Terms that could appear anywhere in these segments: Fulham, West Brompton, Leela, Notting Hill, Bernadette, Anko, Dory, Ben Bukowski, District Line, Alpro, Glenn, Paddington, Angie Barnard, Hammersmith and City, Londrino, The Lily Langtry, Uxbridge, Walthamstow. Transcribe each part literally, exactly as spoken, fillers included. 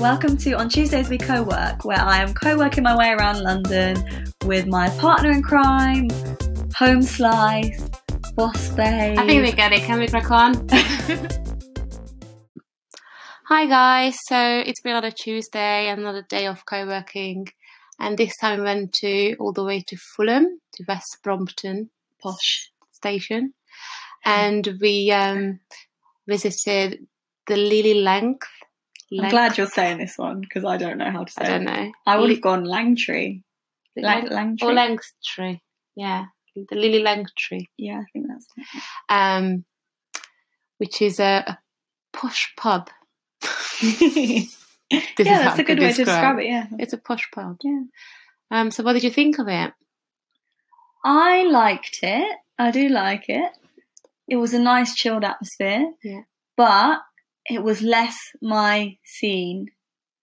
Welcome to On Tuesdays We Co-Work, where I am co-working my way around London with my partner in crime, home slice, boss babe. I think they get it, can we crack on? Hi guys, so it's been another Tuesday, another day of co-working, and this time we went to all the way to Fulham, to West Brompton, posh station, and we um, visited the Lily Langtry. I'm glad you're saying this one because I don't know how to say it. I don't know. It. I would have gone Langtry. Lang- Langtry. Or Langtry, yeah. The Lily Langtry. Yeah, I think that's it. Um, which is a, a posh pub. yeah, that's a good way describe. to describe it, yeah. It's a posh pub. Yeah. Um, so what did you think of it? I liked it. I do like it. It was a nice chilled atmosphere. Yeah. But it was less my scene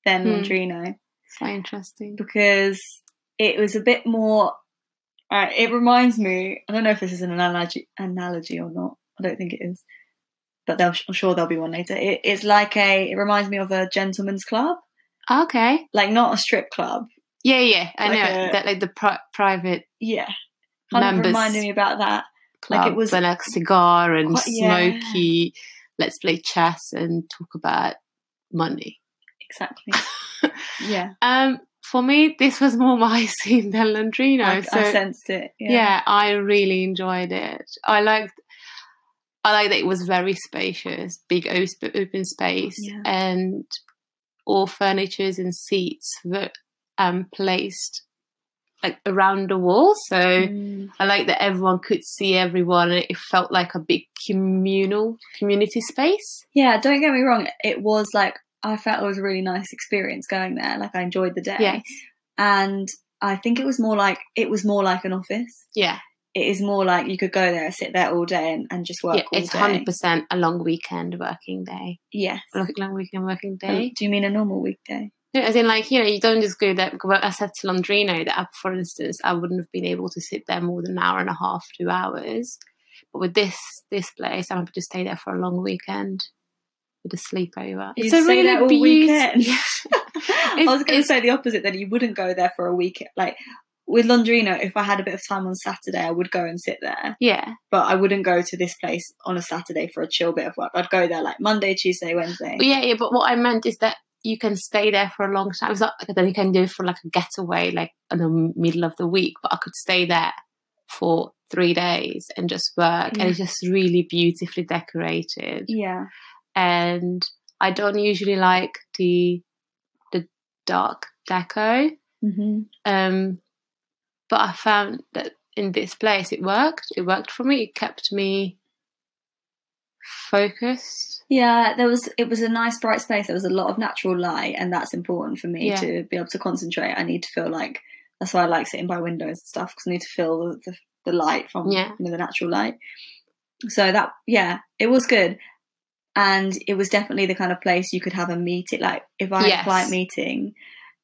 than hmm. Londrino. So interesting. Because it was a bit more... All right, it reminds me... I don't know if this is an analogy analogy or not. I don't think it is. But I'm sure there'll be one later. It, it's like a... It reminds me of a gentleman's club. Okay. Like, not a strip club. Yeah, yeah. I like know. A, that, like the pri- private Yeah. Kind members of reminded me about that. Club, like it was... And like cigar and quite, yeah. smoky... Let's play chess and talk about money. Exactly. yeah. Um, for me, this was more my scene than Londrino. I, so, I sensed it. Yeah. yeah, I really enjoyed it. I liked. I liked that it was very spacious, big open space, yeah. and all furnitures and seats were um, placed like around the wall. So mm. I like that everyone could see everyone. It felt like a big communal community space. Yeah, don't get me wrong. It was like, I felt it was a really nice experience going there. Like I enjoyed the day. Yes. And I think it was more like, it was more like an office. Yeah. It is more like you could go there, sit there all day and, and just work yeah, all it's day. It's one hundred percent a long weekend working day. Yes. A long weekend working day. Do you mean a normal weekday? No, as in, like, you know, you don't just go there. Well, I said to Londrino that, I, for instance, I wouldn't have been able to sit there more than an hour and a half, two hours. But with this this place, I'm able to stay there for a long weekend with a sleepover. You'd it's a stay really there all weekend. I was going to say the opposite, that you wouldn't go there for a week. Like, with Londrino, if I had a bit of time on Saturday, I would go and sit there. Yeah. But I wouldn't go to this place on a Saturday for a chill bit of work. I'd go there, like, Monday, Tuesday, Wednesday. But yeah, yeah, but what I meant is that you can stay there for a long time. It's not like that you can do it for like a getaway, like in the middle of the week, but I could stay there for three days and just work. Yeah. And it's just really beautifully decorated. Yeah. And I don't usually like the the dark deco. Mm-hmm. Um, but I found that in this place it worked. It worked for me. It kept me focused. Yeah, there was it was a nice bright space. There was a lot of natural light, and that's important for me yeah. to be able to concentrate. I need to feel like, that's why I like sitting by windows and stuff, because I need to feel the, the, the light from yeah. you know, the natural light. So that yeah, it was good, and it was definitely the kind of place you could have a meeting. Like if I yes. had a client meeting,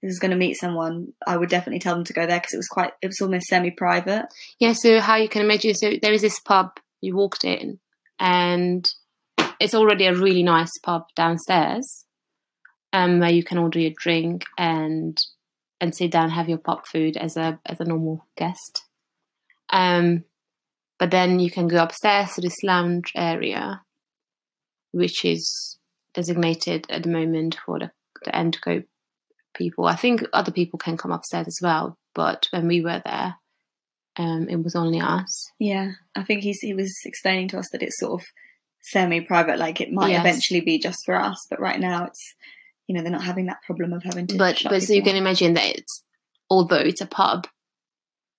I was going to meet someone, I would definitely tell them to go there because it was quite it was almost semi-private. Yeah. So how you can imagine? So there is this pub. You walked in. And it's already a really nice pub downstairs, um, where you can order your drink and and sit down, have your pub food as a as a normal guest. Um, but then you can go upstairs to this lounge area, which is designated at the moment for the, the Anko people. I think other people can come upstairs as well, but when we were there, Um, it was only us. Yeah, I think he's, he was explaining to us that it's sort of semi-private, like it might yes. eventually be just for us, but right now it's, you know, they're not having that problem of having to But, but so you can imagine that it's, although it's a pub,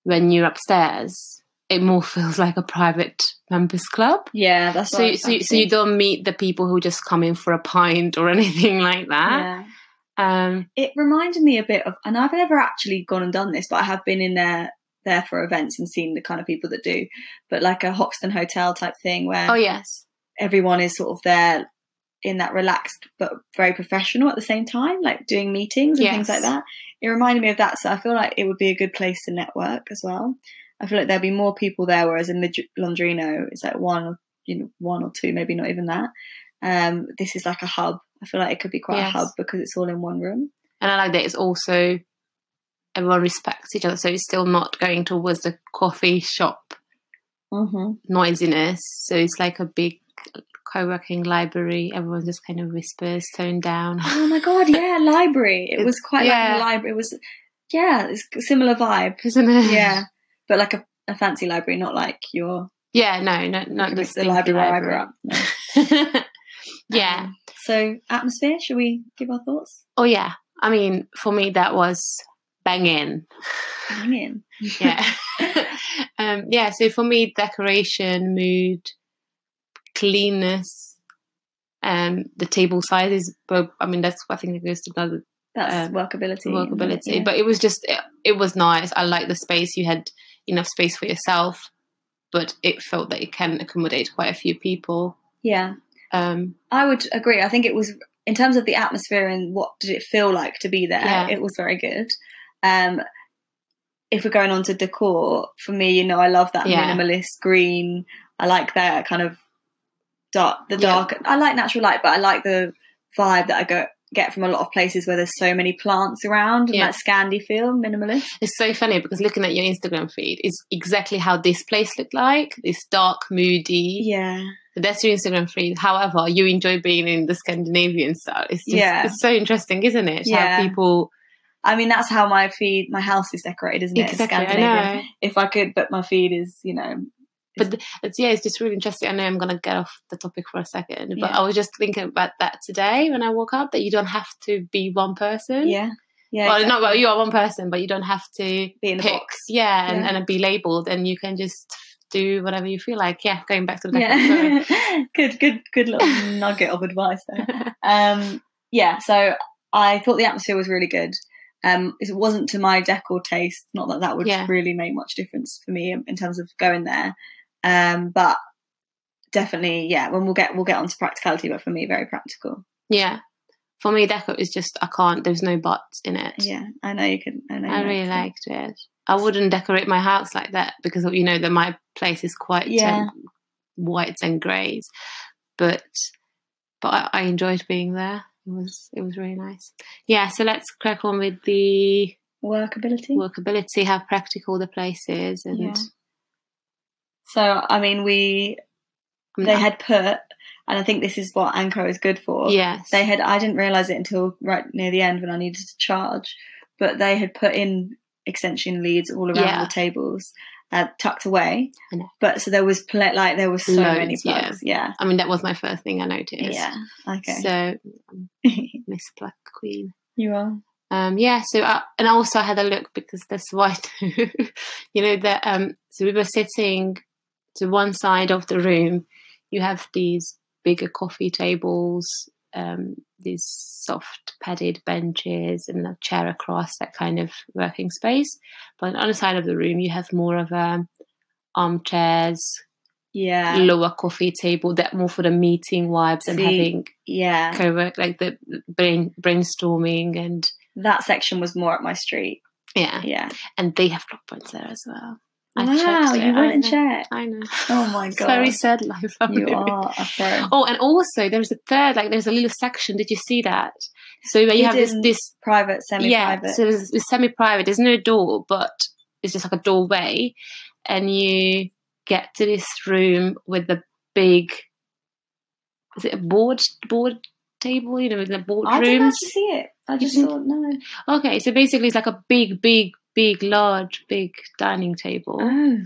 when you're upstairs, it more feels like a private members club. Yeah, that's so right. So, so you don't meet the people who just come in for a pint or anything like that. Yeah. Um, it reminded me a bit of, and I've never actually gone and done this, but I have been in there, there for events and seen the kind of people that do, but like a Hoxton Hotel type thing where oh yes everyone is sort of there in that relaxed but very professional at the same time, like doing meetings and yes. things like that. It reminded me of that, so I feel like it would be a good place to network as well. I feel like there'd be more people there, whereas in Londrino it's like one you know one or two, maybe not even that, Um, this is like a hub. I feel like it could be quite yes. a hub because it's all in one room. And I like that it's also everyone respects each other, so it's still not going towards the coffee shop mm-hmm. noisiness. So it's like a big co-working library. Everyone just kind of whispers, toned down. Oh my god, yeah, library. It was quite yeah. like a library. It was, yeah, it's a similar vibe, isn't it? Yeah, but like a, a fancy library, not like your. Yeah, no, no, not the, the library where I grew up. No. yeah. Um, so atmosphere, should we give our thoughts? Oh yeah, I mean, for me that was banging. Banging. yeah. um, yeah. So for me, decoration, mood, cleanness, um, the table sizes. But I mean, that's I think it goes to another. That's um, workability. Workability, yeah. But it was just it, it was nice. I liked the space. You had enough space for yourself, but it felt that it can accommodate quite a few people. Yeah. Um, I would agree. I think it was, in terms of the atmosphere and what did it feel like to be there, yeah. it was very good. Um, if we're going on to decor, for me, you know, I love that yeah. minimalist green. I like that kind of dark, the dark. Yeah. I like natural light, but I like the vibe that I go, get from a lot of places where there's so many plants around and yeah. that Scandi feel, minimalist. It's so funny because looking at your Instagram feed is exactly how this place looked like, this dark, moody. Yeah. That's your Instagram feed. However, you enjoy being in the Scandinavian style. It's just, yeah. it's so interesting, isn't it? Yeah. How people. I mean, that's how my feed, my house is decorated, isn't it? Exactly. Scandinavian. I know. If I could, but my feed is, you know. But the, it's, yeah, it's just really interesting. I know I'm going to get off the topic for a second, but yeah. I was just thinking about that today when I woke up, that you don't have to be one person. Yeah. Yeah. Well, exactly. not well, you are one person, but you don't have to be in the pick, box. Yeah, and, yeah, and be labelled, and you can just do whatever you feel like. Yeah, going back to the yeah. good, good, good little nugget of advice there. Um, yeah, so I thought the atmosphere was really good. Um, it wasn't to my decor taste. Not that that would yeah. really make much difference for me in terms of going there. Um, but definitely, yeah. When we'll get we'll get onto practicality, but for me, very practical. Yeah, for me, decor is just I can't. There's no buts in it. Yeah, I know you can. I know. I you really liked it. it. I wouldn't decorate my house like that because, you know, that my place is quite yeah. um, whites and greys. But but I, I enjoyed being there. It was it was really nice. Yeah, so let's crack on with the workability. Workability, how practical the place is, and yeah. so I mean we they no. had put, and I think this is what Anko is good for. Yes, they had. I didn't realise it until right near the end when I needed to charge, but they had put in extension leads all around yeah. the tables, uh, tucked away. But so there was pl- like there was so Loads, many plugs. Yeah. yeah, I mean that was my first thing I noticed. Yeah, okay. So Miss Plug Queen, you are. Um, yeah. So I, and also I had a look because that's why you know that. Um, so we were sitting to one side of the room. You have these bigger coffee tables, um, these soft padded benches and a chair across that kind of working space. But on the other side of the room, you have more of um, armchairs, yeah, lower coffee table, that more for the meeting vibes and See, having yeah, co-work, like the brain brainstorming. And that section was more up my street. Yeah, yeah, and they have block points there as well. I wow, you went and checked. I know. Oh my god, very sad life. I'm you living. Are a friend. Oh, and also there's a third, like there's a little section. Did you see that? So where you, you have this, this private, semi-private. Yeah, so it's, it's semi-private. There's no door, but it's just like a doorway, and you get to this room with the big. Is it a board board table? You know, with the board I rooms. I didn't see it. I just thought no. Okay, so basically it's like a big, big. Big, large, big dining table. Oh.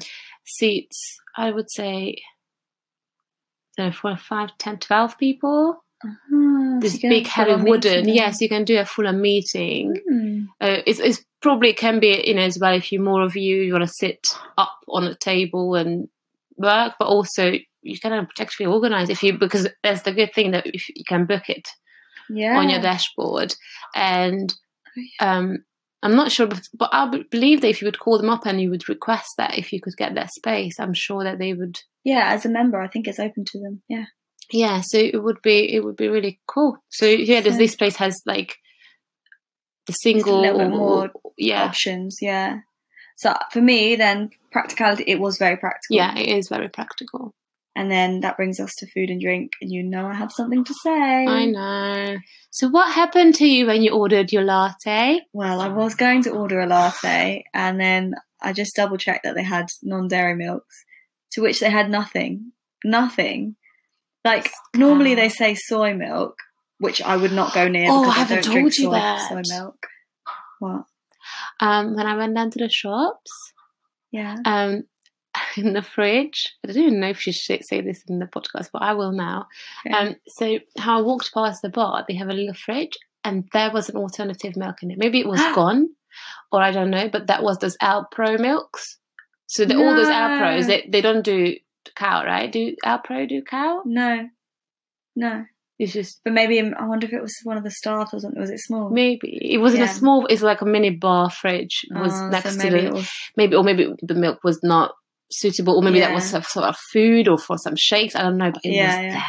Seats, I would say, I don't know, four, five, ten, twelve people. Uh-huh. This so big, heavy wooden. Meeting. Yes, you can do a fuller meeting. Mm. Uh, it's, it's probably can be, you know, as well if you more of you, you want to sit up on a table and work, but also you can actually organise if you, because that's the good thing that if you can book it yeah. on your dashboard. And, um, I'm not sure, but, but I believe that if you would call them up and you would request that if you could get their space, I'm sure that they would. Yeah, as a member, I think it's open to them. Yeah. Yeah, so it would be it would be really cool. So yeah, there's, this place has like the single or, more yeah. options. Yeah. So for me, then practicality, it was very practical. Yeah, it is very practical. And then that brings us to food and drink. And you know I have something to say. I know. So what happened to you when you ordered your latte? Well, I was going to order a latte, and then I just double-checked that they had non-dairy milks, to which they had nothing. Nothing. Like, normally they say soy milk, which I would not go near because oh, I, I haven't don't told drink you soy, that. soy milk. What? Um, when I went down to the shops, yeah, um, in the fridge, I don't even know if she should say this in the podcast, but I will now. Okay. Um, so how I walked past the bar, they have a little fridge, and there was an alternative milk in it. Maybe it was gone, or I don't know, but that was those Alpro milks. So no. all those Alpros, they, they don't do cow, right? Do Alpro do cow? No, no. It's just, but maybe I wonder if it was one of the staff or something. Was it small? Maybe it wasn't yeah. a small. It's like a mini bar fridge was oh, next so to the was... maybe, or maybe the milk was not suitable, or maybe yeah. that was for sort of food or for some shakes. I don't know, but it yeah, was yeah.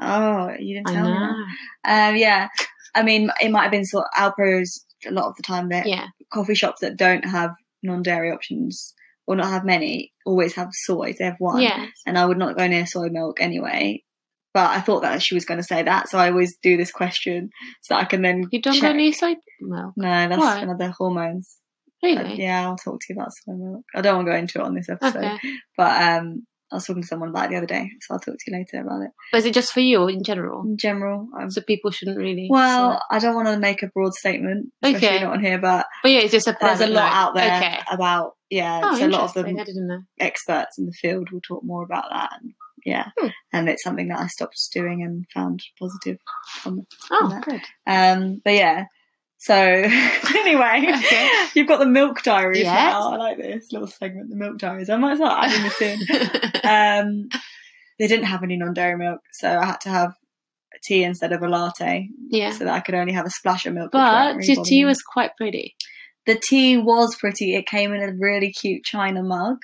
there. Oh, you didn't tell I know. me that. Um, yeah, I mean, it might have been sort of Alpros a lot of the time. That yeah. coffee shops that don't have non-dairy options or not have many always have soy. They have one, yes. and I would not go near soy milk anyway. But I thought that she was going to say that, so I always do this question so that I can then. You don't check. Go near soy milk? No, that's what? another hormones. Really? But yeah, I'll talk to you about soy milk. I don't want to go into it on this episode, okay. but um, I was talking to someone about it the other day, so I'll talk to you later about it. But is it just for you or in general? In general. Um, so people shouldn't really. Well, so. I don't want to make a broad statement, especially okay. not on here, but. But yeah, it's just a there's a lot like, out there okay. about, yeah, oh, so a lot of the experts in the field will talk more about that. And, yeah, hmm. and it's something that I stopped doing and found positive on, oh, on good. Um, but yeah, so anyway, okay. you've got the milk diaries yes. now. I like this little segment, the milk diaries. I might start adding this in. Um, they didn't have any non-dairy milk, so I had to have tea instead of a latte. Yeah, so that I could only have a splash of milk. But really the tea was quite pretty. The tea was pretty. It came in a really cute china mug,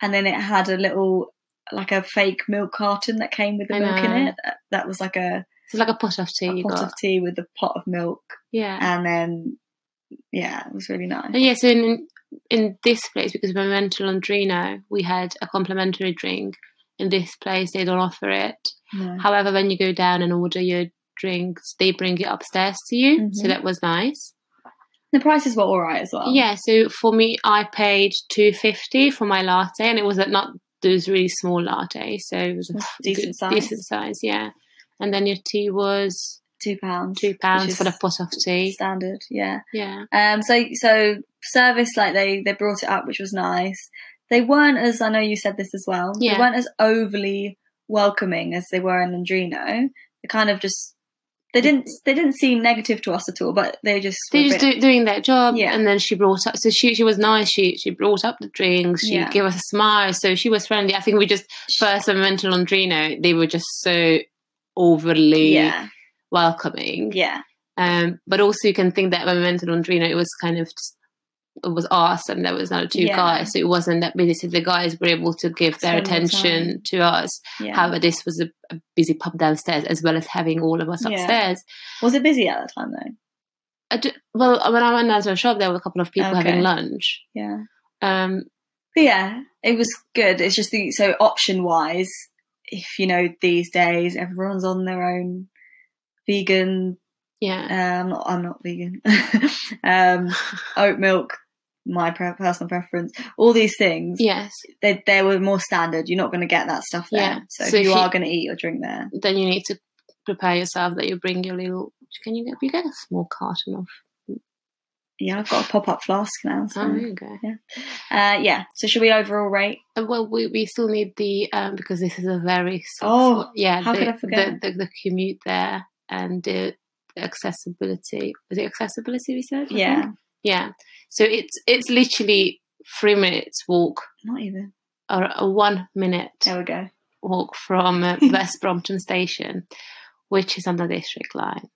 and then it had a little. Like a fake milk carton that came with the I milk know. in it. That was like a it's like a pot of tea. A you pot got. of tea with a pot of milk. Yeah, and then yeah, it was really nice. And yeah, so in in this place, because when we went to Londrino, we had a complimentary drink. In this place, they don't offer it. No. However, when you go down and order your drinks, they bring it upstairs to you. Mm-hmm. So that was nice. The prices were all right as well. Yeah, so for me, I paid two fifty for my latte, and it was at not. It was really small latte, so it was a decent good, size. Decent size, yeah. And then your tea was two pounds. Two pounds for the pot of tea. Standard, yeah, yeah. Um, so so service like they they brought it up, which was nice. They weren't as I know you said this as well. Yeah. They weren't as overly welcoming as they were in Londrino. They kind of just they didn't they didn't seem negative to us at all, but they just they just bit, do, doing their job. Yeah. And then she brought up so she she was nice. She she brought up the drinks. She yeah. gave us a smile. So she was friendly. I think we just first when we went to Londrino, they were just so overly yeah. welcoming. Yeah. Um. But also you can think that when we went to Londrino, it was kind of just, it was us and there was another two yeah. guys, so it wasn't that busy. So the guys were able to give their Spend attention time. to us. Yeah. However, this was a, a busy pub downstairs as well as having all of us upstairs. Yeah. Was it busy at that time though? I do, well, when I went down to a shop, there were a couple of people okay. having lunch. Yeah. Um. But yeah, it was good. It's just the so option wise, if you know these days everyone's on their own vegan. Yeah. Um. I'm not vegan. um. Oat milk. My personal preference, all these things, yes, they they were more standard. You're not going to get that stuff there. Yeah. So, so if you if are going to eat or drink there, then you need to prepare yourself that you bring your little. Can you get you get a small carton of? Yeah, I've got a pop up flask now. So, oh, there you go. Yeah, uh, yeah. So should we overall rate? Uh, well, we we still need the um because this is a very oh yeah. How the, could I forget the, the, the commute there and the accessibility? Was it accessibility we said? I yeah. Think? Yeah, so it's it's literally three minutes walk. Not even. Or a one minute. There we go. Walk from West Brompton station, which is on the District Line.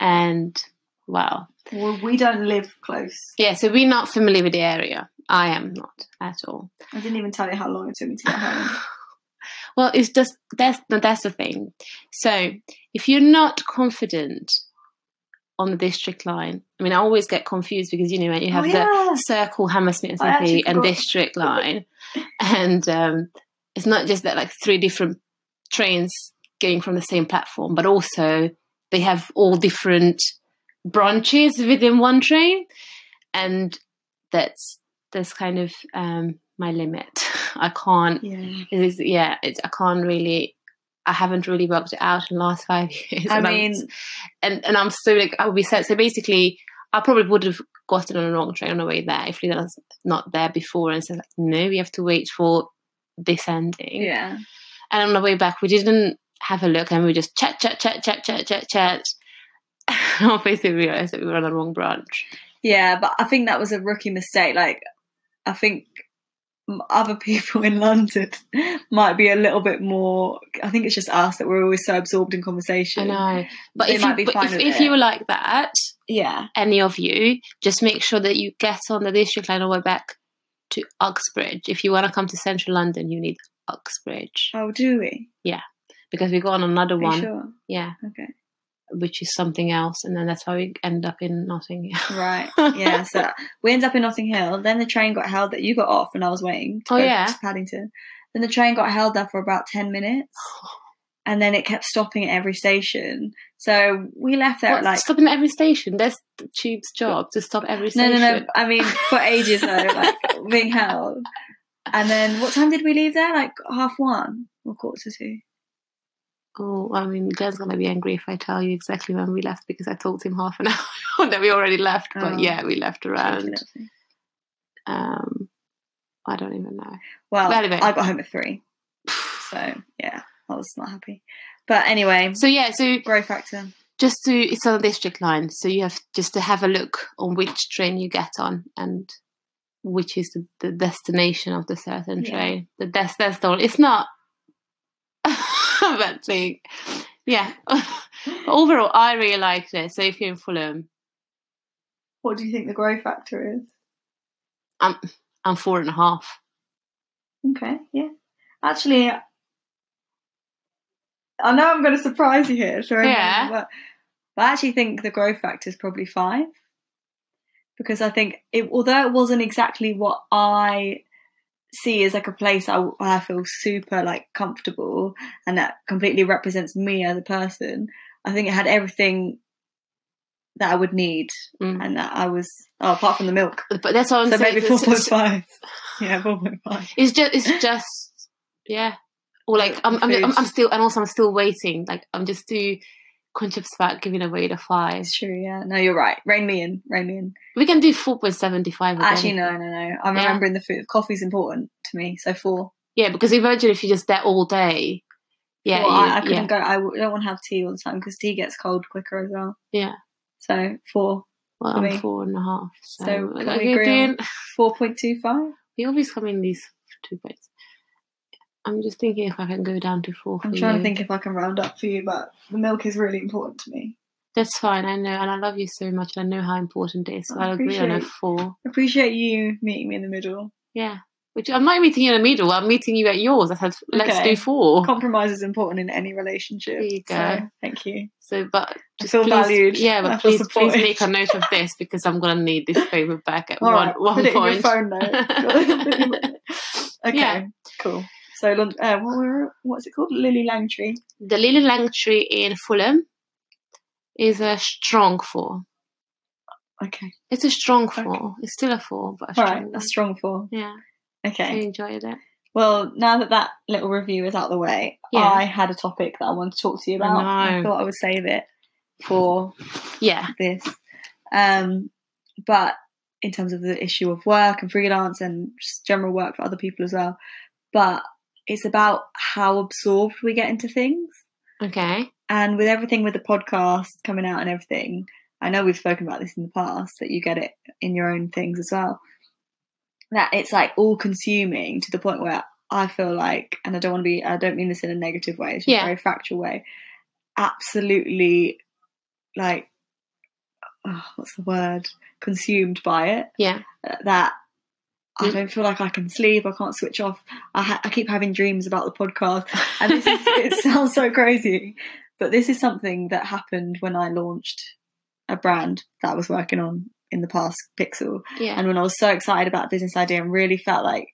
And, wow. Well, we don't live close. Yeah, so we're not familiar with the area. I am not at all. I didn't even tell you how long it took me to get home. Well, it's just, that's, that's the thing. So if you're not confident on the District Line. I mean, I always get confused because, you know, when you have oh, yeah. the Circle, Hammersmith and City and District Line. And um, it's not just that, like, three different trains going from the same platform, but also they have all different branches within one train, and that's that's kind of um my limit. I can't yeah, it is, yeah it's, I can't really I haven't really worked it out in the last five years. I and mean I'm, and and I'm so like I would be sad. So basically I probably would have gotten on the wrong train on the way there if Lila's not there before and said, like, no, we have to wait for this ending. Yeah. And on the way back we didn't have a look and we just chat chat chat chat chat chat chat and basically realised that we were on the wrong branch. Yeah, but I think that was a rookie mistake. Like, I think other people in London might be a little bit more, I think it's just us that we're always so absorbed in conversation. I know, but they if, might you, be but if, if you were like that, yeah, any of you, just make sure that you get on the district line all the way back to Uxbridge. If you want to come to central London, you need Uxbridge. Oh, do we? Yeah, because we got on another Are one. You sure? Yeah. Okay. Which is something else, and then that's how we end up in Notting Hill. Right, yeah, so we ended up in Notting Hill, then the train got held, that you got off and I was waiting to oh, go yeah. to Paddington. Then the train got held there for about ten minutes, and then it kept stopping at every station. So we left there what, at like... Stopping at every station? That's the tube's job, to stop every station. No, no, no, I mean, for ages though, like, being held. And then, what time did we leave there? Like, half one or quarter to two? Oh, I mean, Glenn's going to be angry if I tell you exactly when we left, because I told him half an hour that we already left. But, oh, yeah, we left around. Um, I don't even know. Well, anyway. I got home at three. So, yeah, I was not happy. But anyway. So, yeah, so. Growth factor. Just to, it's on the district line. So you have just to have a look on which train you get on and which is the, the destination of the certain yeah. train. The that's, that's the whole, it's not. But thing. Yeah. Overall, I really liked it. So if you're in Fulham, what do you think the growth factor is? I'm I'm four and a half. Okay, yeah. Actually, I know I'm going to surprise you here. So yeah. But I actually think the growth factor is probably five, because I think it, although it wasn't exactly what I see is like a place I, I feel super like comfortable and that completely represents me as a person, I think it had everything that I would need mm. and that I was oh, apart from the milk. But that's what I'm so saying. Maybe four point five. Yeah, four point five. It's just it's just yeah. Or like I'm I'm, I'm I'm still and also I'm still waiting. Like I'm just too conscious about giving away the five. It's true, yeah. No, you're right. Rein me in. Rein me in. We can do four point seventy five. Actually, no, no, no. I'm yeah. remembering the food. Coffee's important to me, so four. Yeah, because imagine if you're just there all day. Yeah, well, you, I, I couldn't yeah. go. I don't want to have tea all the time because tea gets cold quicker as well. Yeah. So four. Well, I'm me. four and a half. So, so can like, we agree on four point two five. We always come in these two points. I'm just thinking if I can go down to four. For I'm trying you. to think if I can round up for you, but the milk is really important to me. That's fine, I know, and I love you so much, and I know how important it is, so I'll agree on a four. I appreciate you meeting me in the middle. Yeah, which I'm not meeting you in the middle, I'm meeting you at yours. I said, let's okay. do four. Compromise is important in any relationship. There you go. So, thank you. So, but just I feel please, valued. Yeah, but please, please make a note of this, because I'm going to need this favour back at All one, right. one Put point. Put it in your phone note. Okay, yeah. Cool. So, uh, what were, what's it called? Lily Langtry. The Lily Langtry in Fulham is a strong four. Okay. It's a strong four. Okay. It's still a four, but a strong All right, a strong four. Yeah. Okay. You enjoyed it. Well, now that that little review is out of the way, yeah. I had a topic that I wanted to talk to you about. I, I thought I would save it for yeah. this. Um, but in terms of the issue of work and freelance and just general work for other people as well, but it's about how absorbed we get into things. Okay. And with everything, with the podcast coming out and everything, I know we've spoken about this in the past, that you get it in your own things as well, that it's like all consuming to the point where I feel like, and I don't want to be, I don't mean this in a negative way, it's just yeah. a very factual way, absolutely like, oh, what's the word? Consumed by it. Yeah. That I don't feel like I can sleep. I can't switch off. I, ha- I keep having dreams about the podcast. And this is, it sounds so crazy, but this is something that happened when I launched a brand that I was working on in the past, Pixel. Yeah. And when I was so excited about a business idea and really felt like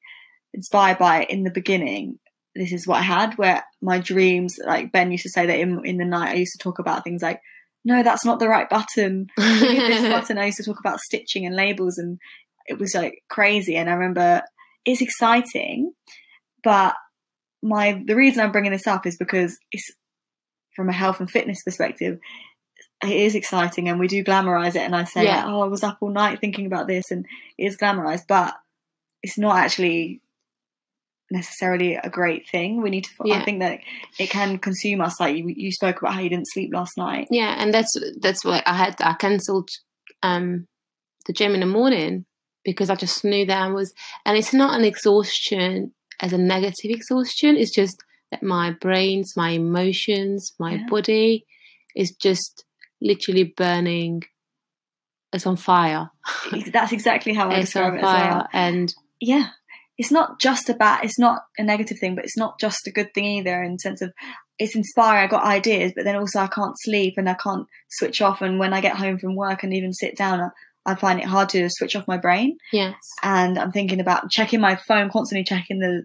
inspired by it in the beginning, this is what I had, where my dreams, like Ben used to say that in, in the night, I used to talk about things like, no, that's not the right button. This button, I used to talk about stitching and labels, and it was like crazy. And I remember it's exciting, but my the reason I'm bringing this up is because it's from a health and fitness perspective, it is exciting, and we do glamorize it. And I say, yeah. oh, I was up all night thinking about this, and it is glamorized, but it's not actually necessarily a great thing. We need to yeah. I think that it can consume us, like you, you spoke about how you didn't sleep last night. Yeah, and that's that's why I had I cancelled um the gym in the morning, because I just knew that I was, and it's not an exhaustion as a negative exhaustion, it's just that my brains, my emotions, my yeah. body is just literally burning. It's on fire. That's exactly how I describe it as well. And yeah, it's not just about, it's not a negative thing, but it's not just a good thing either, in the sense of it's inspiring. I got ideas, but then also I can't sleep and I can't switch off. And when I get home from work and even sit down, I, I find it hard to switch off my brain. Yes. And I'm thinking about checking my phone, constantly checking the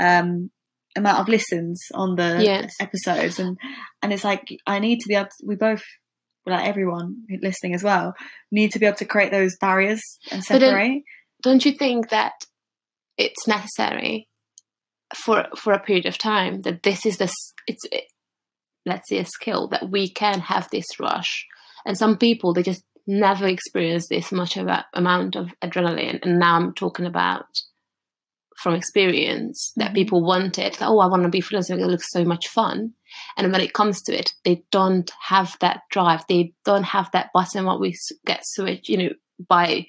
um, amount of listens on the yes. episodes. And, and it's like, I need to be able to, we both, like everyone listening as well, need to be able to create those barriers and separate. Don't, don't you think that it's necessary for for a period of time, that this is this it's it, let's say a skill, that we can have this rush? And some people, they just never experience this much of a amount of adrenaline. And now I'm talking about from experience, that mm-hmm. people want it, oh, I want to be freelancer, it looks so much fun. And when it comes to it, they don't have that drive, they don't have that button what we get switched, you know, by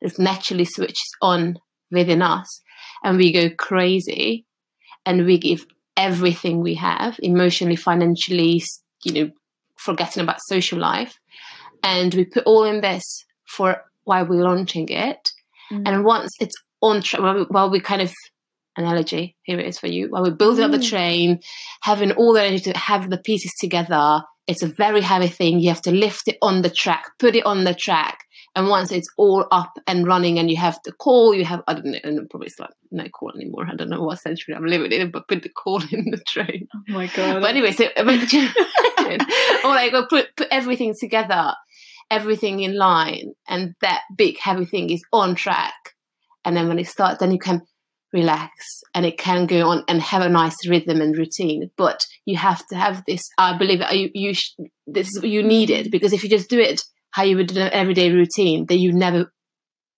it's naturally switched on within us, and we go crazy and we give everything we have, emotionally, financially, you know, forgetting about social life, and we put all in this for while we're launching it. Mm. And once it's on track, while, while we kind of analogy here it is for you, while we're building mm. up the train, having all the energy to have the pieces together, it's a very heavy thing, you have to lift it on the track, put it on the track. And once it's all up and running, and you have the call, you have, I don't know, and probably it's like no call anymore. I don't know what century I'm living in, but put the call in the train. Oh my God. But anyway, so, or like put, put everything together, everything in line, and that big heavy thing is on track. And then when it starts, then you can relax and it can go on and have a nice rhythm and routine. But you have to have this, I believe you, you sh this is what you needed, because if you just do it how you would do an everyday routine, that you never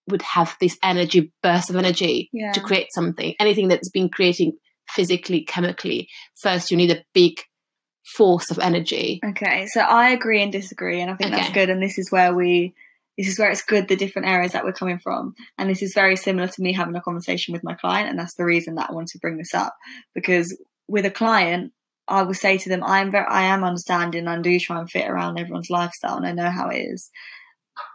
would have this energy, burst of energy yeah. to create something. Anything that's been creating physically, chemically, first you need a big force of energy. Okay, so I agree and disagree, and I think okay. that's good. And this is where we, this is where it's good, the different areas that we're coming from. And this is very similar to me having a conversation with my client, and that's the reason that I want to bring this up, because with a client, I will say to them, I am very, I am understanding, and do try and fit around everyone's lifestyle, and I know how it is.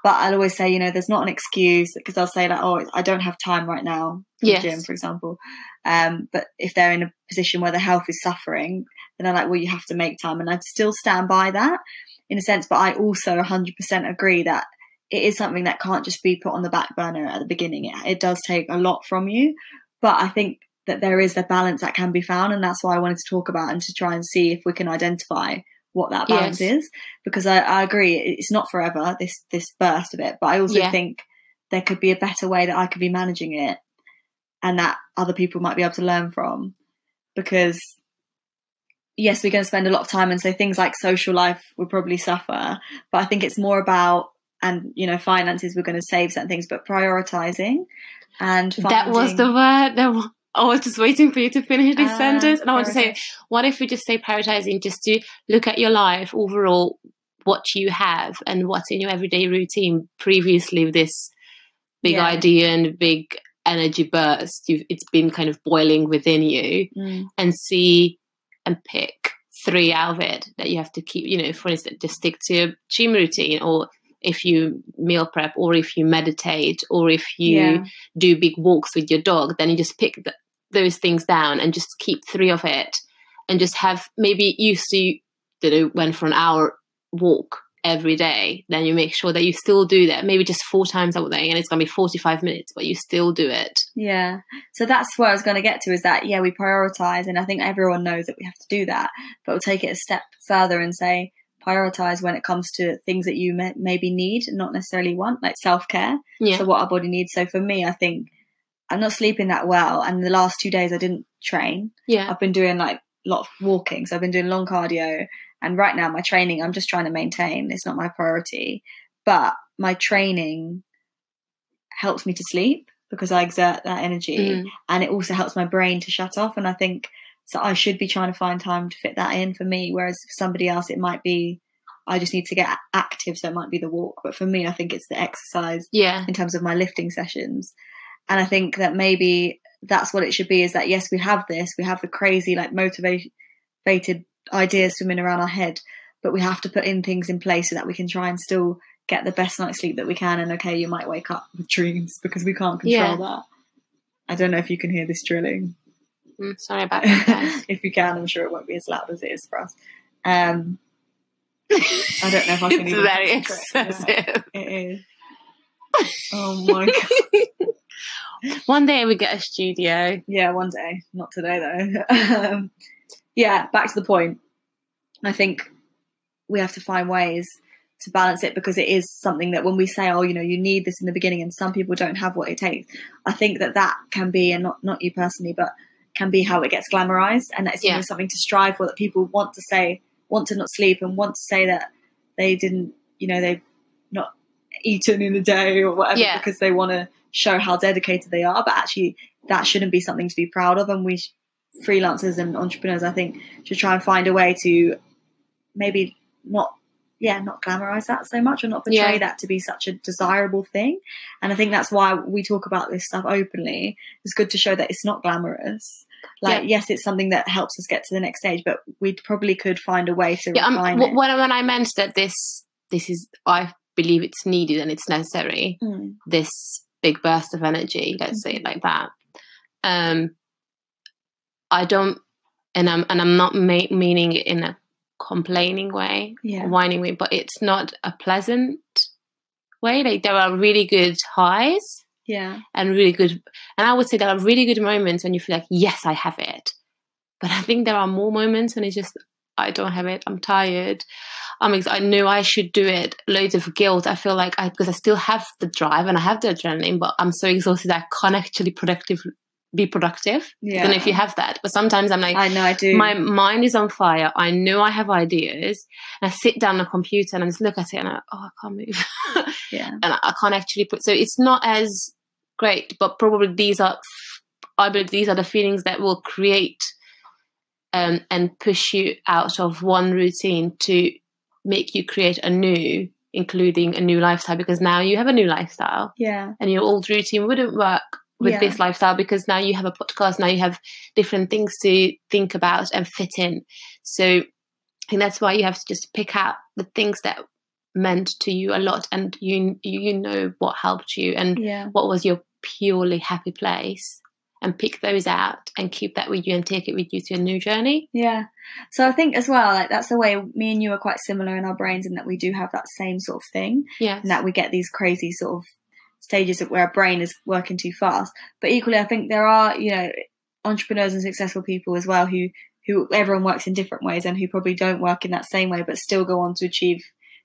But I'll always say, you know, there's not an excuse, because I'll say like, oh, I don't have time right now for yes. the gym, for example. Um, but if they're in a position where their health is suffering, then they're like, well, you have to make time. And I'd still stand by that in a sense, but I also one hundred percent agree that it is something that can't just be put on the back burner at the beginning. It, it does take a lot from you, but I think that there is a balance that can be found, and that's why I wanted to talk about and to try and see if we can identify what that balance yes. is, because I, I agree it's not forever, this this burst of it, but I also yeah. think there could be a better way that I could be managing it, and that other people might be able to learn from. Because yes, we're going to spend a lot of time, and so things like social life will probably suffer, but I think it's more about, and you know, finances, we're going to save certain things, but prioritizing and finding... That was the word that was I was just waiting for you to finish this uh, sentence. And I want to say, what if we just say prioritizing, just to look at your life overall, what you have and what's in your everyday routine previously this big yeah. idea and big energy burst, you've, it's been kind of boiling within you mm. and see and pick three out of it that you have to keep, you know, for instance, just stick to your gym routine, or if you meal prep, or if you meditate, or if you yeah. do big walks with your dog, then you just pick the those things down and just keep three of it, and just have, maybe used to, you know, went for an hour walk every day, then you make sure that you still do that, maybe just four times a day, and it's going to be forty-five minutes, but you still do it. Yeah. So that's where I was going to get to, is that, yeah, we prioritise, and I think everyone knows that we have to do that, but we'll take it a step further and say prioritise when it comes to things that you may- maybe need, not necessarily want, like self-care. Yeah. So what our body needs. So for me, I think I'm not sleeping that well, and the last two days I didn't train. Yeah. I've been doing like a lot of walking, so I've been doing long cardio. And right now my training, I'm just trying to maintain. It's not my priority. But my training helps me to sleep because I exert that energy. Mm. And it also helps my brain to shut off. And I think so I should be trying to find time to fit that in for me. Whereas for somebody else, it might be I just need to get active. So it might be the walk. But for me, I think it's the exercise, yeah, in terms of my lifting sessions. And I think that maybe that's what it should be, is that, yes, we have this. We have the crazy, like, motivated ideas swimming around our head, but we have to put in things in place so that we can try and still get the best night's sleep that we can. And okay, you might wake up with dreams because we can't control yeah. that. I don't know if you can hear this drilling. Mm, sorry about that. If you can, I'm sure it won't be as loud as it is for us. Um, I don't know if I can. It's even very excessive. Yeah, it is. Oh my god. One day we get a studio. Yeah, one day. Not today though. um, Yeah, back to the point. I think we have to find ways to balance it, because it is something that when we say, oh, you know, you need this in the beginning, and some people don't have what it takes, I think that that can be, and not, not you personally, but can be how it gets glamorized. And that's yeah. something to strive for, that people want to say, want to not sleep, and want to say that they didn't, you know, they've not eaten in a day or whatever, yeah. because they want to show how dedicated they are. But actually that shouldn't be something to be proud of. And we sh- freelancers and entrepreneurs, I think, should try and find a way to maybe not yeah not glamorize that so much, or not portray yeah. that to be such a desirable thing. And I think that's why we talk about this stuff openly. It's good to show that it's not glamorous, like yeah. yes, it's something that helps us get to the next stage, but we probably could find a way to yeah, refine um, it. When, when I meant that this this is, I believe it's needed and it's necessary, mm. this big burst of energy, let's mm-hmm. say it like that, um I don't, and I'm and I'm not ma- meaning it in a complaining way, yeah. whining way, but it's not a pleasant way. Like, there are really good highs, yeah, and really good, and I would say there are really good moments when you feel like, yes, I have it. But I think there are more moments when it's just, I don't have it. I'm tired. I'm ex- I know I should do it. Loads of guilt. I feel like I because I still have the drive and I have the adrenaline, but I'm so exhausted I can't actually productively. be productive. Yeah. I don't know if you have that, but sometimes I'm like, I know I do. My mind is on fire. I know I have ideas, and I sit down on a computer and I just look at it and I, oh, I can't move. Yeah, and I, I can't actually put. So it's not as great, but probably these are, I believe these are the feelings that will create um, and push you out of one routine to make you create a new, including a new lifestyle, because now you have a new lifestyle. Yeah, and your old routine wouldn't work with yeah. this lifestyle, because now you have a podcast, now you have different things to think about and fit in. So I think that's why you have to just pick out the things that meant to you a lot, and you you know what helped you and yeah. what was your purely happy place, and pick those out and keep that with you and take it with you to a new journey. Yeah. So I think as well, like, that's the way me and you are quite similar in our brains, in that we do have that same sort of thing. Yeah. And that we get these crazy sort of stages where our brain is working too fast. But equally, I think there are, you know, entrepreneurs and successful people as well who who everyone works in different ways, and who probably don't work in that same way but still go on to achieve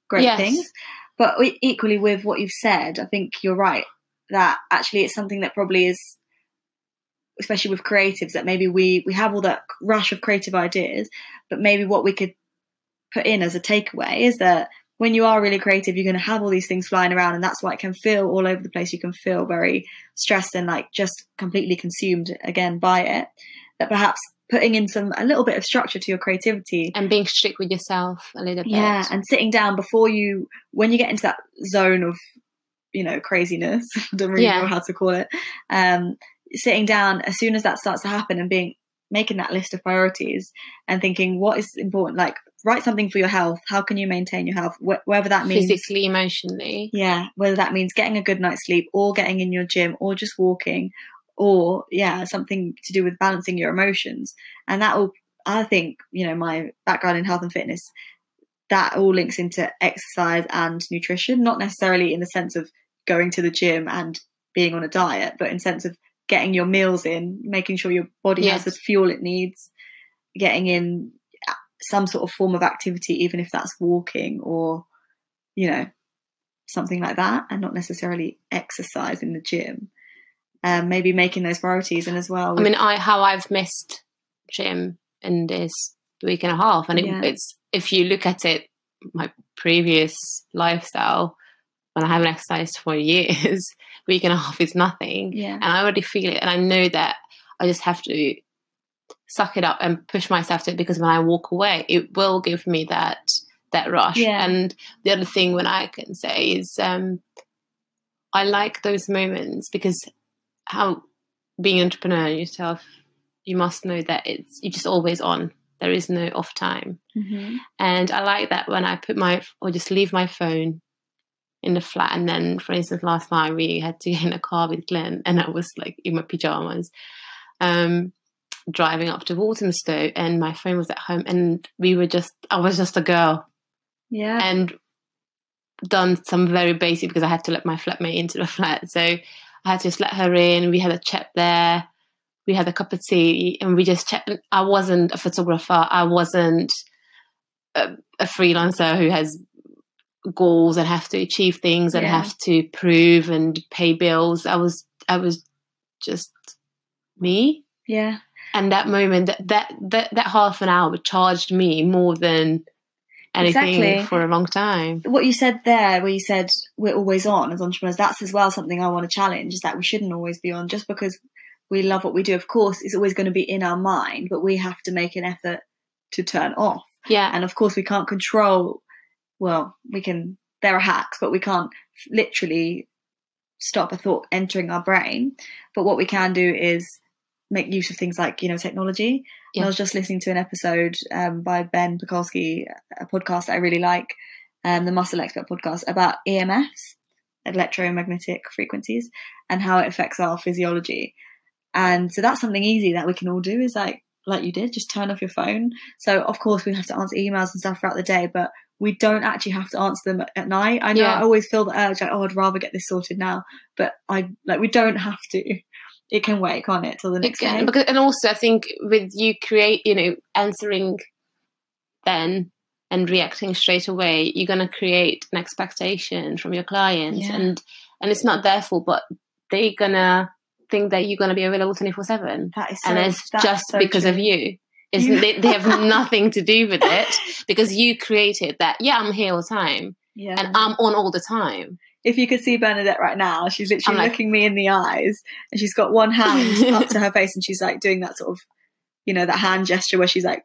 great yes. things. But equally, with what you've said, I think you're right, that actually it's something that probably is, especially with creatives, that maybe we we have all that rush of creative ideas, but maybe what we could put in as a takeaway is that when you are really creative, you're going to have all these things flying around, and that's why it can feel all over the place. You can feel very stressed and like just completely consumed again by it. That perhaps putting in some a little bit of structure to your creativity, and being strict with yourself a little bit. Yeah, and sitting down before you, when you get into that zone of, you know, craziness, I don't really yeah. know how to call it. Um, sitting down as soon as that starts to happen, and being making that list of priorities and thinking what is important, like. Write something for your health. How can you maintain your health? Wh- whether that means... physically, emotionally. Yeah, whether that means getting a good night's sleep, or getting in your gym, or just walking, or, yeah, something to do with balancing your emotions. And that will, I think, you know, my background in health and fitness that all links into exercise and nutrition, not necessarily in the sense of going to the gym and being on a diet, but in sense of getting your meals in, making sure your body yes. has the fuel it needs, getting in some sort of form of activity, even if that's walking or, you know, something like that, and not necessarily exercise in the gym. Um, maybe making those priorities in as well. With, I mean, I how I've missed gym in this week and a half, and it, yeah. it's if you look at it, my previous lifestyle, when I haven't exercised for years, week and a half is nothing. Yeah. And I already feel it, and I know that I just have to suck it up and push myself to it, because when I walk away, it will give me that that rush. Yeah. And the other thing when I can say is um, I like those moments, because how being an entrepreneur yourself, you must know that it's you're just always on. There is no off time. Mm-hmm. And I like that when I put my or just leave my phone in the flat. And then, for instance, last night we had to get in a car with Glenn, and I was like in my pyjamas um, driving up to Walthamstow, and my phone was at home, and we were just I was just a girl. Yeah. And done some very basic, because I had to let my flatmate into the flat. So I had to just let her in. We had a chat there. We had a cup of tea, and we just chat. I wasn't a photographer. I wasn't a, a freelancer who has goals and have to achieve things and yeah. have to prove and pay bills. I was, I was just me. Yeah. And that moment, that that that, that half an hour charged me more than anything exactly. for a long time. What you said there, where you said we're always on as entrepreneurs, that's as well something I want to challenge, is that we shouldn't always be on. Just because we love what we do, of course, it's always going to be in our mind, but we have to make an effort to turn off. Yeah. And of course we can't control, well, we can, there are hacks, but we can't literally stop a thought entering our brain. But what we can do is make use of things like, you know, technology. Yeah. And I was just listening to an episode um, by Ben Bukowski, a podcast that I really like, um, the Muscle Expert podcast, about E M Fs, electromagnetic frequencies, and how it affects our physiology. And so that's something easy that we can all do, is like, like you did, just turn off your phone. So of course we have to answer emails and stuff throughout the day, but we don't actually have to answer them at night. I know yeah. I always feel the urge, like, oh, I'd rather get this sorted now, but I like, we don't have to. It can wait, can't it, till the next day? Because, and also I think with you create, you know, answering then and reacting straight away, you're going to create an expectation from your clients, yeah. and, and it's not their fault, but they're going to think that you're going to be available twenty-four seven, so, and it's just so because true. Of you it's, they, they have nothing to do with it, because you created that. Yeah, I'm here all the time, yeah, and I'm on all the time. If you could see Bernadette right now, she's literally like, looking me in the eyes, and she's got one hand up to her face, and she's like doing that sort of, you know, that hand gesture where she's like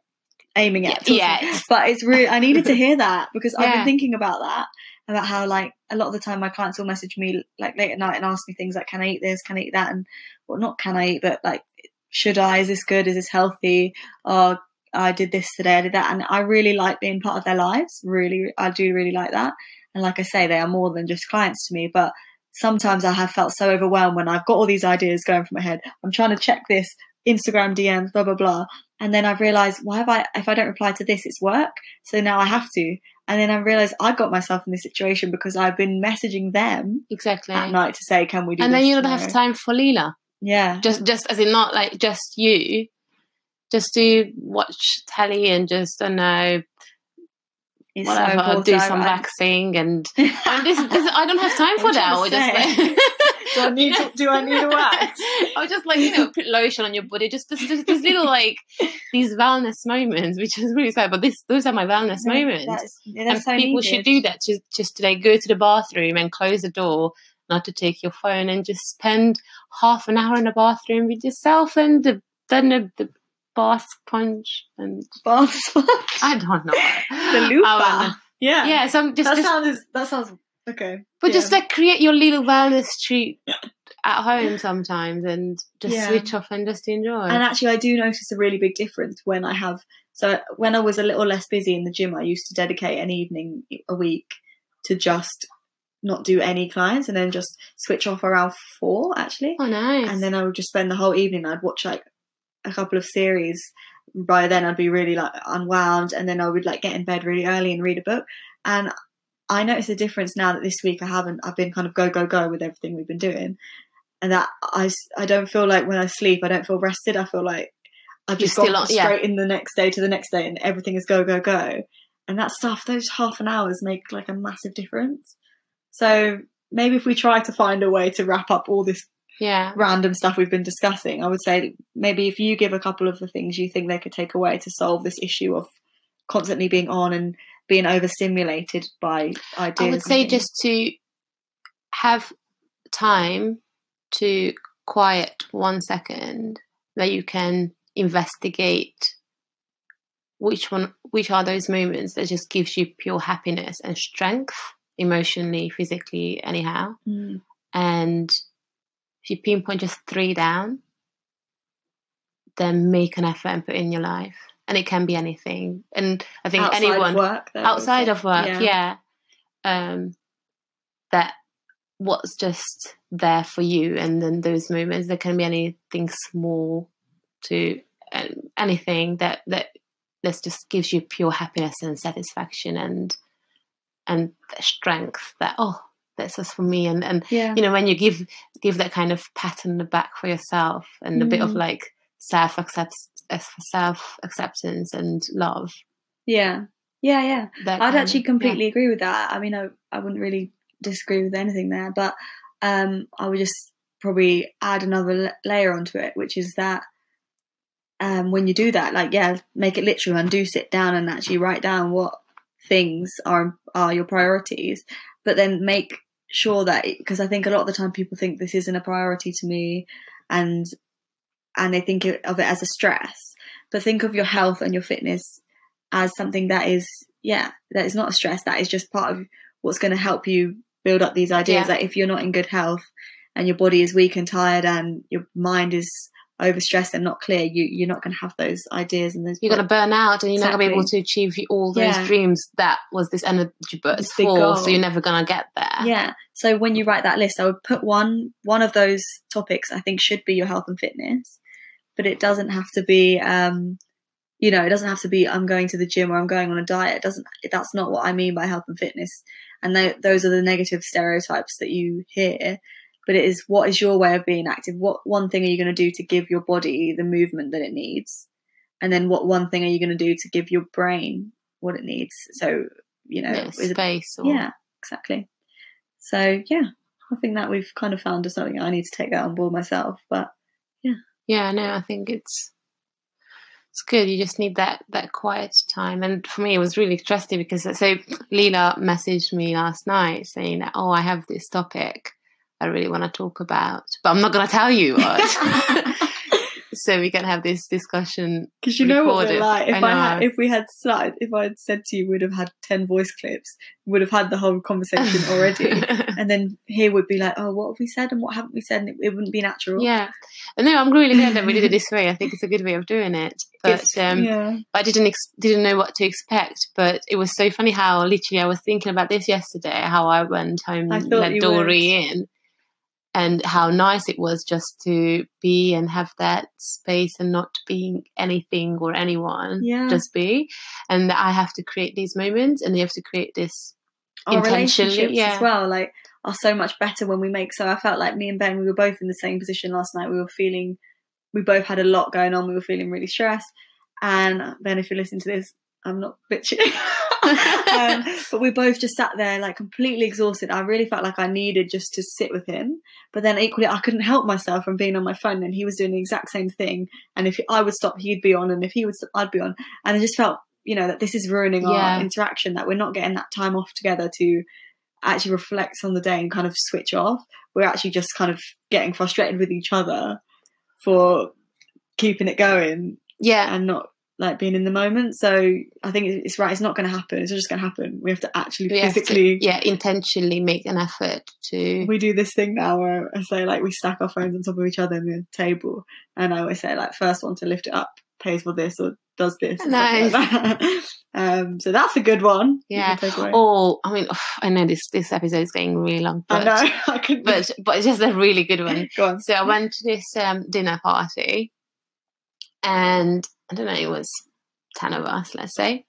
aiming at yeah, yeah. But it's really, I needed to hear that, because yeah. I've been thinking about that, about how like a lot of the time my clients will message me like late at night and ask me things like, can I eat this, can I eat that, and well, not can I eat, but like, should I, is this good, is this healthy, oh, I did this today, I did that. And I really like being part of their lives, really, I do really like that. And like I say, they are more than just clients to me, but sometimes I have felt so overwhelmed when I've got all these ideas going through my head, I'm trying to check this, Instagram D Ms, blah blah blah, and then I've realised, why have I, if I don't reply to this, it's work, so now I have to. And then I realised I got myself in this situation because I've been messaging them exactly at night to say, can we do and this? And then you don't tomorrow? Have time for Leela. Yeah. Just just as in not like just you. Just do watch telly and just, I don't know, it's whatever, so do some waxing and, and this, this, I don't have time for that. Or just like, do I need to, do I need a wax? I was just like, you know, put lotion on your body. Just this, this, this little like these wellness moments, which is really sad. But this, those are my wellness yeah, moments, that's, yeah, that's and so people needed. Should do that. Just, just today, go to the bathroom and close the door, not to take your phone, and just spend half an hour in the bathroom with yourself and the then the, the bath sponge and bath sponge. I don't know the loofah. Yeah, yeah. So just, that just, sounds that sounds. Okay. But yeah. just like create your little wellness treat at home sometimes and just yeah. switch off and just enjoy. And actually I do notice a really big difference when I have, so when I was a little less busy in the gym, I used to dedicate an evening a week to just not do any clients and then just switch off around four actually. Oh nice. And then I would just spend the whole evening, I'd watch like a couple of series, by then I'd be really like unwound, and then I would like get in bed really early and read a book. And I noticed a difference now that this week I haven't, I've been kind of go, go, go with everything we've been doing. And that I, I don't feel like when I sleep, I don't feel rested. I feel like I've just gone straight yeah. in the next day to the next day, and everything is go, go, go. And that stuff, those half an hours make like a massive difference. So maybe if we try to find a way to wrap up all this yeah. random stuff we've been discussing, I would say maybe if you give a couple of the things you think they could take away to solve this issue of constantly being on and being overstimulated by ideas. I would say things. Just to have time to quiet one second that you can investigate which one, which are those moments that just gives you pure happiness and strength, emotionally, physically, anyhow. Mm. And if you pinpoint just three down, then make an effort and put in your life. And it can be anything. And I think outside anyone... Outside of work. Though, outside of work, yeah. yeah. Um, that what's just there for you. And then those moments, there can be anything small to uh, anything that, that that's just gives you pure happiness and satisfaction and and strength that, oh, that's just for me. And, and yeah. you know, when you give give that kind of pat on the back for yourself and mm. a bit of like self accept self acceptance and love. Yeah, yeah, yeah. That I'd can, actually completely yeah. agree with that. I mean, I I wouldn't really disagree with anything there, but um, I would just probably add another la layer onto it, which is that um, when you do that, like, yeah, make it literal and do sit down and actually write down what things are are your priorities, but then make sure that, because I think a lot of the time people think this isn't a priority to me, and and they think of it as a stress. But think of your health and your fitness as something that is, yeah, that is not a stress. That is just part of what's going to help you build up these ideas. Yeah. Like if you're not in good health and your body is weak and tired and your mind is overstressed and not clear, you, you're not going to have those ideas. And those you're going to burn out, and you're exactly. not going to be able to achieve all those yeah. dreams. That was this energy burst for, so you're never going to get there. Yeah. So when you write that list, I would put one, one of those topics I think should be your health and fitness. But it doesn't have to be, um, you know, it doesn't have to be I'm going to the gym or I'm going on a diet. It doesn't. That's not what I mean by health and fitness. And th those are the negative stereotypes that you hear. But it is, what is your way of being active? What one thing are you going to do to give your body the movement that it needs? And then what one thing are you going to do to give your brain what it needs? So, you know, yeah, space. It, or... Yeah, exactly. So, yeah, I think that we've kind of found something. I need to take that on board myself, but yeah. Yeah, no, I think it's it's good. You just need that that quiet time. And for me, it was really interesting because so Leila messaged me last night saying that, oh, I have this topic I really want to talk about, but I'm not going to tell you what. So we can have this discussion. Because you know recorded. What we're like. If I, know. I had, if we had started, if I had said to you, we'd have had ten voice clips, would have had the whole conversation already, and then here would be like, oh, what have we said and what haven't we said? And it, it wouldn't be natural. Yeah, and no, I'm really glad that we did it this way. I think it's a good way of doing it. But um, yeah. I didn't ex didn't know what to expect. But it was so funny how literally I was thinking about this yesterday, how I went home and let Dory in. And how nice it was just to be and have that space and not being anything or anyone, yeah. just be. And I have to create these moments, and you have to create this our relationships yeah. as well. Like are so much better when we make. So I felt like me and Ben, we were both in the same position last night. We were feeling, we both had a lot going on. We were feeling really stressed. And Ben, if you listen to this, I'm not bitching. um, but we both just sat there like completely exhausted. I really felt like I needed just to sit with him, but then equally I couldn't help myself from being on my phone, and he was doing the exact same thing, and if I would stop he'd be on, and if he would stop, I'd be on. And I just felt, you know, that this is ruining yeah. our interaction, that we're not getting that time off together to actually reflect on the day and kind of switch off. We're actually just kind of getting frustrated with each other for keeping it going yeah and not like being in the moment. So I think it's right, it's not going to happen, it's just going to happen. We have to actually we physically have to, yeah intentionally make an effort to. We do this thing now where I say like we stack our phones on top of each other in the table, and I always say like first one to lift it up pays for this or does this. Nice. Like that. um so that's a good one. Yeah oh I mean oh, I know this this episode is getting really long, but I know. I couldn't... but but it's just a really good one. Go on. So I went to this um dinner party, and I don't know, it was ten of us, let's say.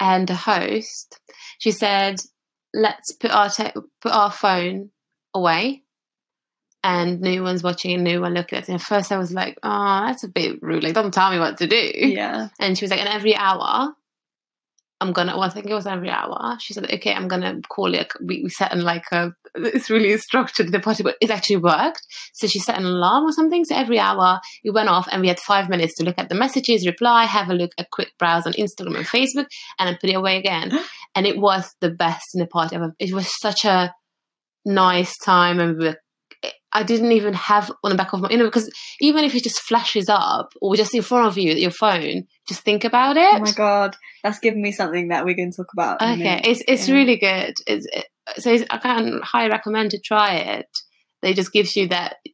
And the host, she said, let's put our te- put our phone away. And no one's watching and no one looked at it. And at first I was like, oh, that's a bit rude. Like, don't tell me what to do. Yeah. And she was like, and every hour, I'm going to, well, I think it was every hour. She said, okay, I'm going to call it. We, we set in like a, it's really structured, the party, but it actually worked. So she set an alarm or something. So every hour it went off and we had five minutes to look at the messages, reply, have a look, a quick browse on Instagram and Facebook, and then put it away again. And it was the best in the party ever. It was such a nice time, and we were I didn't even have on the back of my, you know, because even if it just flashes up or just in front of you, your phone, just think about it. Oh my God, that's given me something that we're going to talk about. Okay, it's it's yeah. really good. It's, it, so it's, I can highly recommend to try it. It just gives you that, I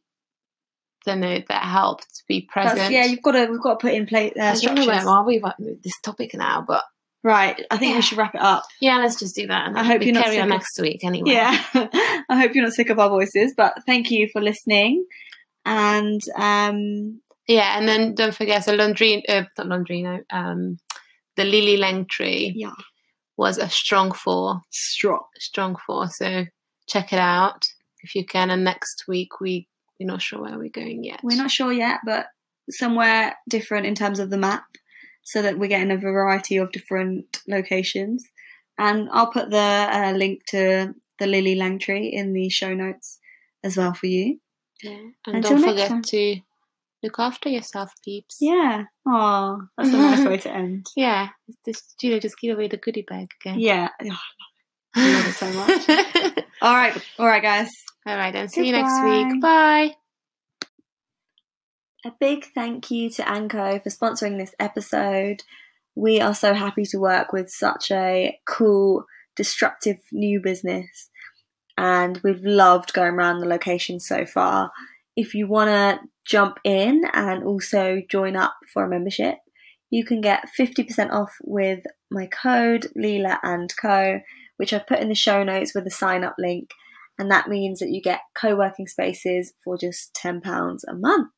don't know, that help to be present. That's, yeah, you've got to, we've got to put in place uh, structures. I don't know where are we about this topic now, but. Right, I think yeah. we should wrap it up. Yeah, let's just do that. And I hope we you're not carry sick on of... next week anyway. Yeah, I hope you're not sick of our voices. But thank you for listening. And um, yeah, and then don't forget, so Londrino, uh, not Londrino, um, the Lily Langtry yeah. was a strong four, strong, strong four. So check it out if you can. And next week we we're not sure where we're going yet. We're not sure yet, but somewhere different in terms of the map, so that we're getting a variety of different locations. And I'll put the uh, link to the Lily Langtry in the show notes as well for you. Yeah, and Until don't forget time. to look after yourself, peeps. Yeah. Oh, that's a nice way to end. Yeah, just, you know, just give away the goodie bag again. Yeah. Oh, I love it. I love it so much. All right. All right, guys. All right, then. See Goodbye. you next week. Bye. A big thank you to Anko for sponsoring this episode. We are so happy to work with such a cool, disruptive new business, and we've loved going around the location so far. If you want to jump in and also join up for a membership, you can get fifty percent off with my code Leela and Co, which I've put in the show notes with a sign-up link, and that means that you get co-working spaces for just ten pounds a month.